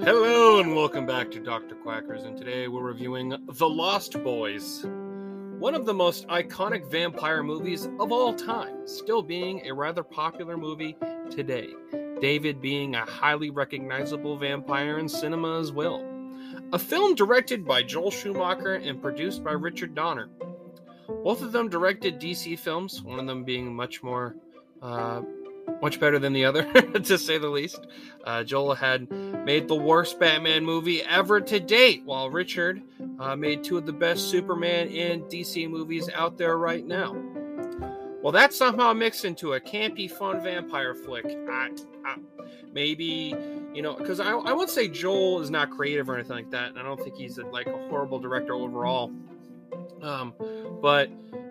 Hello and welcome back to Dr. Quackers, and today we're reviewing The Lost Boys, one of the most iconic vampire movies of all time, still being a rather popular movie today. David being a highly recognizable vampire in cinema as well. A film directed by Joel Schumacher and produced by Richard Donner. Both of them directed DC films, one of them being much better than the other, to say the least. Joel had made the worst Batman movie ever to date, while Richard made two of the best Superman and DC movies out there right now. Well, that somehow mixed into a campy, fun vampire flick. Because I would say Joel is not creative or anything like that, and I don't think he's a horrible director overall. But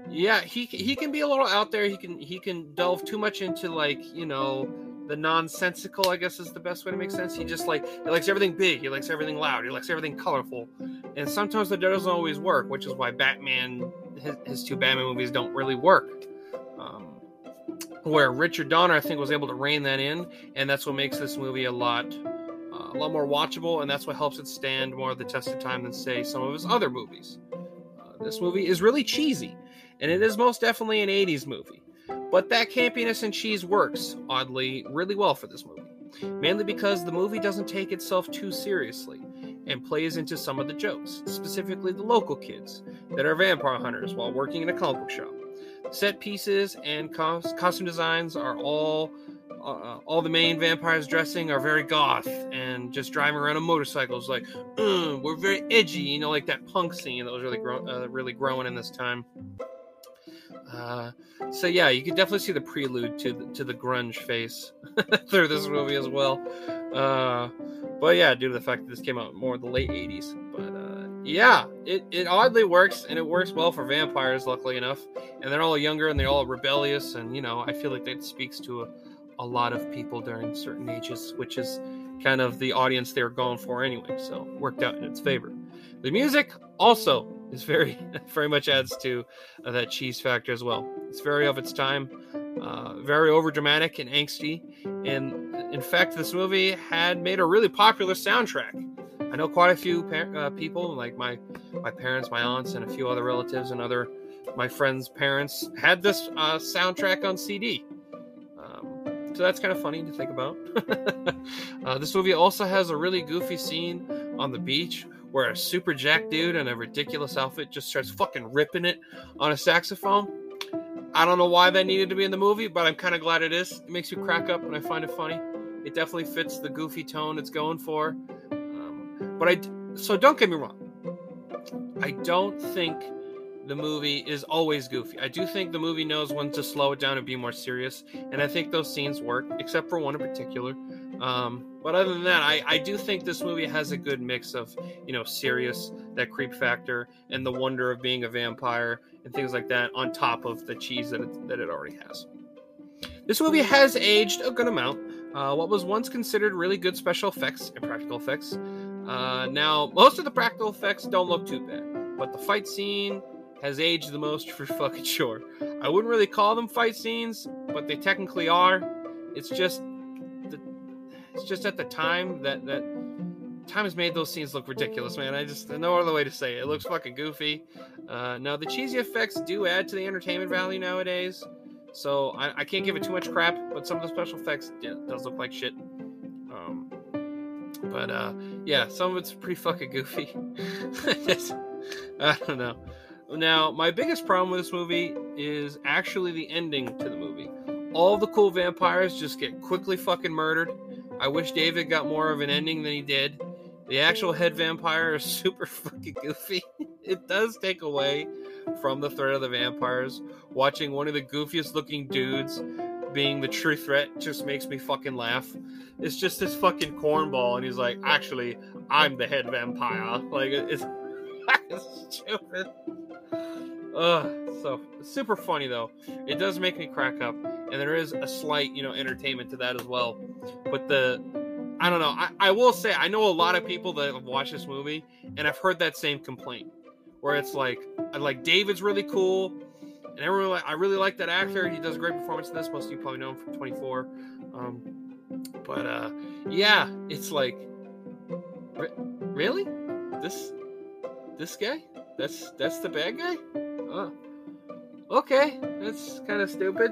yeah, he can be a little out there. He can delve too much into the nonsensical, I guess is the best way to make sense. He just he likes everything big. He likes everything loud. He likes everything colorful. And sometimes that doesn't always work, which is why Batman, his two Batman movies don't really work. Where Richard Donner, I think, was able to rein that in. And that's what makes this movie a lot more watchable. And that's what helps it stand more the test of time than, say, some of his other movies. This movie is really cheesy, and it is most definitely an 80s movie. But that campiness and cheese works, oddly, really well for this movie. Mainly because the movie doesn't take itself too seriously and plays into some of the jokes, specifically the local kids that are vampire hunters while working in a comic book shop. Set pieces and costume designs are all the main vampires dressing are very goth and just driving around on motorcycles. We're very edgy, that punk scene that was really growing in this time. So yeah, you can definitely see the prelude to the grunge phase through this movie as well. But yeah, due to the fact that this came out more in the late 80s, it oddly works, and it works well for vampires, luckily enough. And they're all younger, and they're all rebellious, and, I feel like that speaks to a lot of people during certain ages, which is kind of the audience they were going for anyway, so it worked out in its favor. The music also is very, very much adds to that cheese factor as well. It's very of its time, very overdramatic and angsty, and in fact, this movie had made a really popular soundtrack. I know quite a few people, like my parents, my aunts, and a few other relatives and my friends' parents had this soundtrack on CD. So that's kind of funny to think about. This movie also has a really goofy scene on the beach where a super jack dude in a ridiculous outfit just starts fucking ripping it on a saxophone. I don't know why that needed to be in the movie, but I'm kind of glad it is. It makes you crack up, and I find it funny. It definitely fits the goofy tone it's going for. So don't get me wrong. I don't think the movie is always goofy. I do think the movie knows when to slow it down and be more serious. And I think those scenes work, except for one in particular. But other than that, I do think this movie has a good mix of, serious, that creep factor, and the wonder of being a vampire, and things like that, on top of the cheese that it already has. This movie has aged a good amount. What was once considered really good special effects and practical effects. Now, most of the practical effects don't look too bad, but the fight scene has aged the most for fucking sure. I wouldn't really call them fight scenes, but they technically are. It's just at the time that time has made those scenes look ridiculous, man. No other way to say it. It looks fucking goofy. Now, the cheesy effects do add to the entertainment value nowadays, so I can't give it too much crap, but some of the special effects does look like shit. But some of it's pretty fucking goofy. I don't know. Now, my biggest problem with this movie is actually the ending to the movie. All the cool vampires just get quickly fucking murdered. I wish David got more of an ending than he did. The actual head vampire is super fucking goofy. It does take away from the threat of the vampires. Watching one of the goofiest looking dudes being the true threat just makes me fucking laugh. It's just this fucking cornball, and he's like, actually, I'm the head vampire. It's stupid. So super funny though. It does make me crack up, and there is a slight, entertainment to that as well. But I don't know. I will say I know a lot of people that have watched this movie, and I've heard that same complaint, where it's like David's really cool. And everyone, I really like that actor. He does a great performance in this. Most of you probably know him from 24. But yeah, it's like, really? This guy? That's the bad guy? Oh, okay. That's kind of stupid.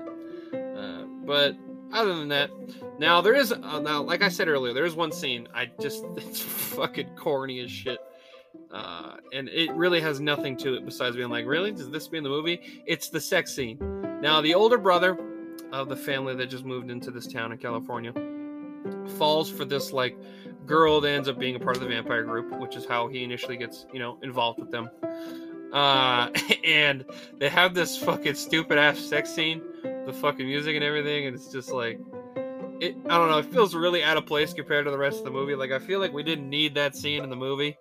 But other than that, now there is, now like I said earlier, there is one scene it's fucking corny as shit. And it really has nothing to it besides being like, really? Does this be in the movie? It's the sex scene. Now, the older brother of the family that just moved into this town in California falls for this, like, girl that ends up being a part of the vampire group, which is how he initially gets, involved with them. And they have this fucking stupid-ass sex scene, the fucking music and everything, and it's just like... I don't know, it feels really out of place compared to the rest of the movie. Like, I feel like we didn't need that scene in the movie.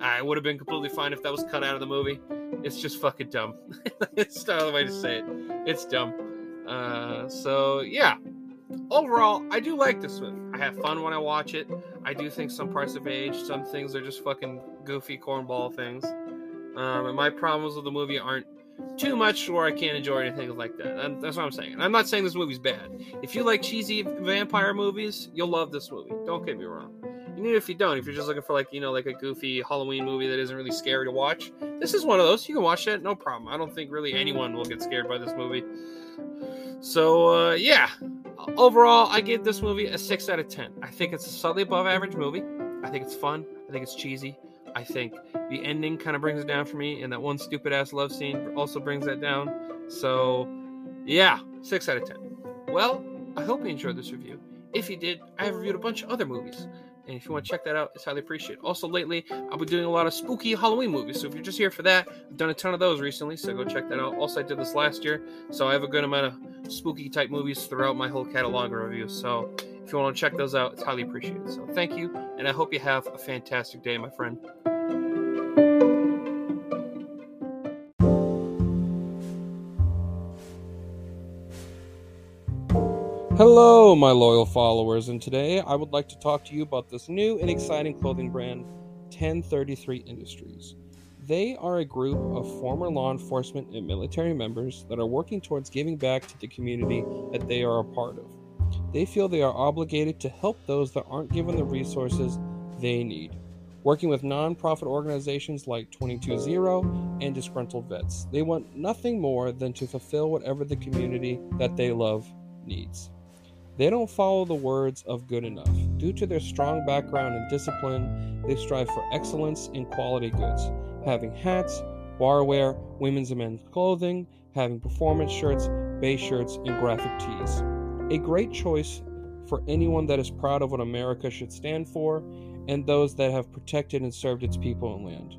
I would have been completely fine if that was cut out of the movie. It's just fucking dumb. It's not the way to say it. It's dumb. So, yeah. Overall, I do like this movie. I have fun when I watch it. I do think some parts have aged. Some things are just fucking goofy cornball things. And my problems with the movie aren't too much where I can't enjoy anything like that. That's what I'm saying. And I'm not saying this movie's bad. If you like cheesy vampire movies, you'll love this movie. Don't get me wrong. Even if you don't, if you're just looking for like a goofy Halloween movie that isn't really scary to watch, this is one of those. You can watch that, no problem. I don't think really anyone will get scared by this movie. So, yeah. Overall, I give this movie a 6 out of 10. I think it's a slightly above average movie. I think it's fun. I think it's cheesy. I think the ending kind of brings it down for me, and that one stupid-ass love scene also brings that down. So, yeah, 6 out of 10. Well, I hope you enjoyed this review. If you did, I have reviewed a bunch of other movies. And if you want to check that out, it's highly appreciated. Also, lately, I've been doing a lot of spooky Halloween movies. So if you're just here for that, I've done a ton of those recently. So go check that out. Also, I did this last year. So I have a good amount of spooky-type movies throughout my whole catalog of reviews. So if you want to check those out, it's highly appreciated. So thank you, and I hope you have a fantastic day, my friend. Hello, my loyal followers, and today I would like to talk to you about this new and exciting clothing brand, 1033 Industries. They are a group of former law enforcement and military members that are working towards giving back to the community that they are a part of. They feel they are obligated to help those that aren't given the resources they need. Working with nonprofit organizations like 22 Zero and Disgruntled Vets, they want nothing more than to fulfill whatever the community that they love needs. They don't follow the words of good enough. Due to their strong background and discipline, they strive for excellence in quality goods, having hats, barware, women's and men's clothing, having performance shirts, base shirts, and graphic tees. A great choice for anyone that is proud of what America should stand for and those that have protected and served its people and land.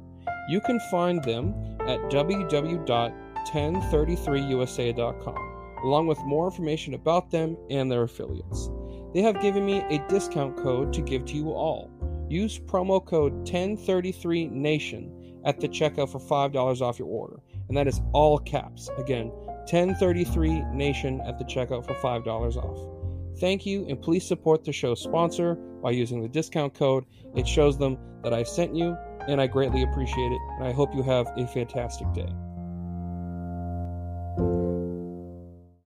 You can find them at www.1033usa.com. along with more information about them and their affiliates. They have given me a discount code to give to you all. Use promo code 1033NATION at the checkout for $5 off your order. And that is all caps. Again, 1033NATION at the checkout for $5 off. Thank you, and please support the show's sponsor by using the discount code. It shows them that I sent you, and I greatly appreciate it, and I hope you have a fantastic day.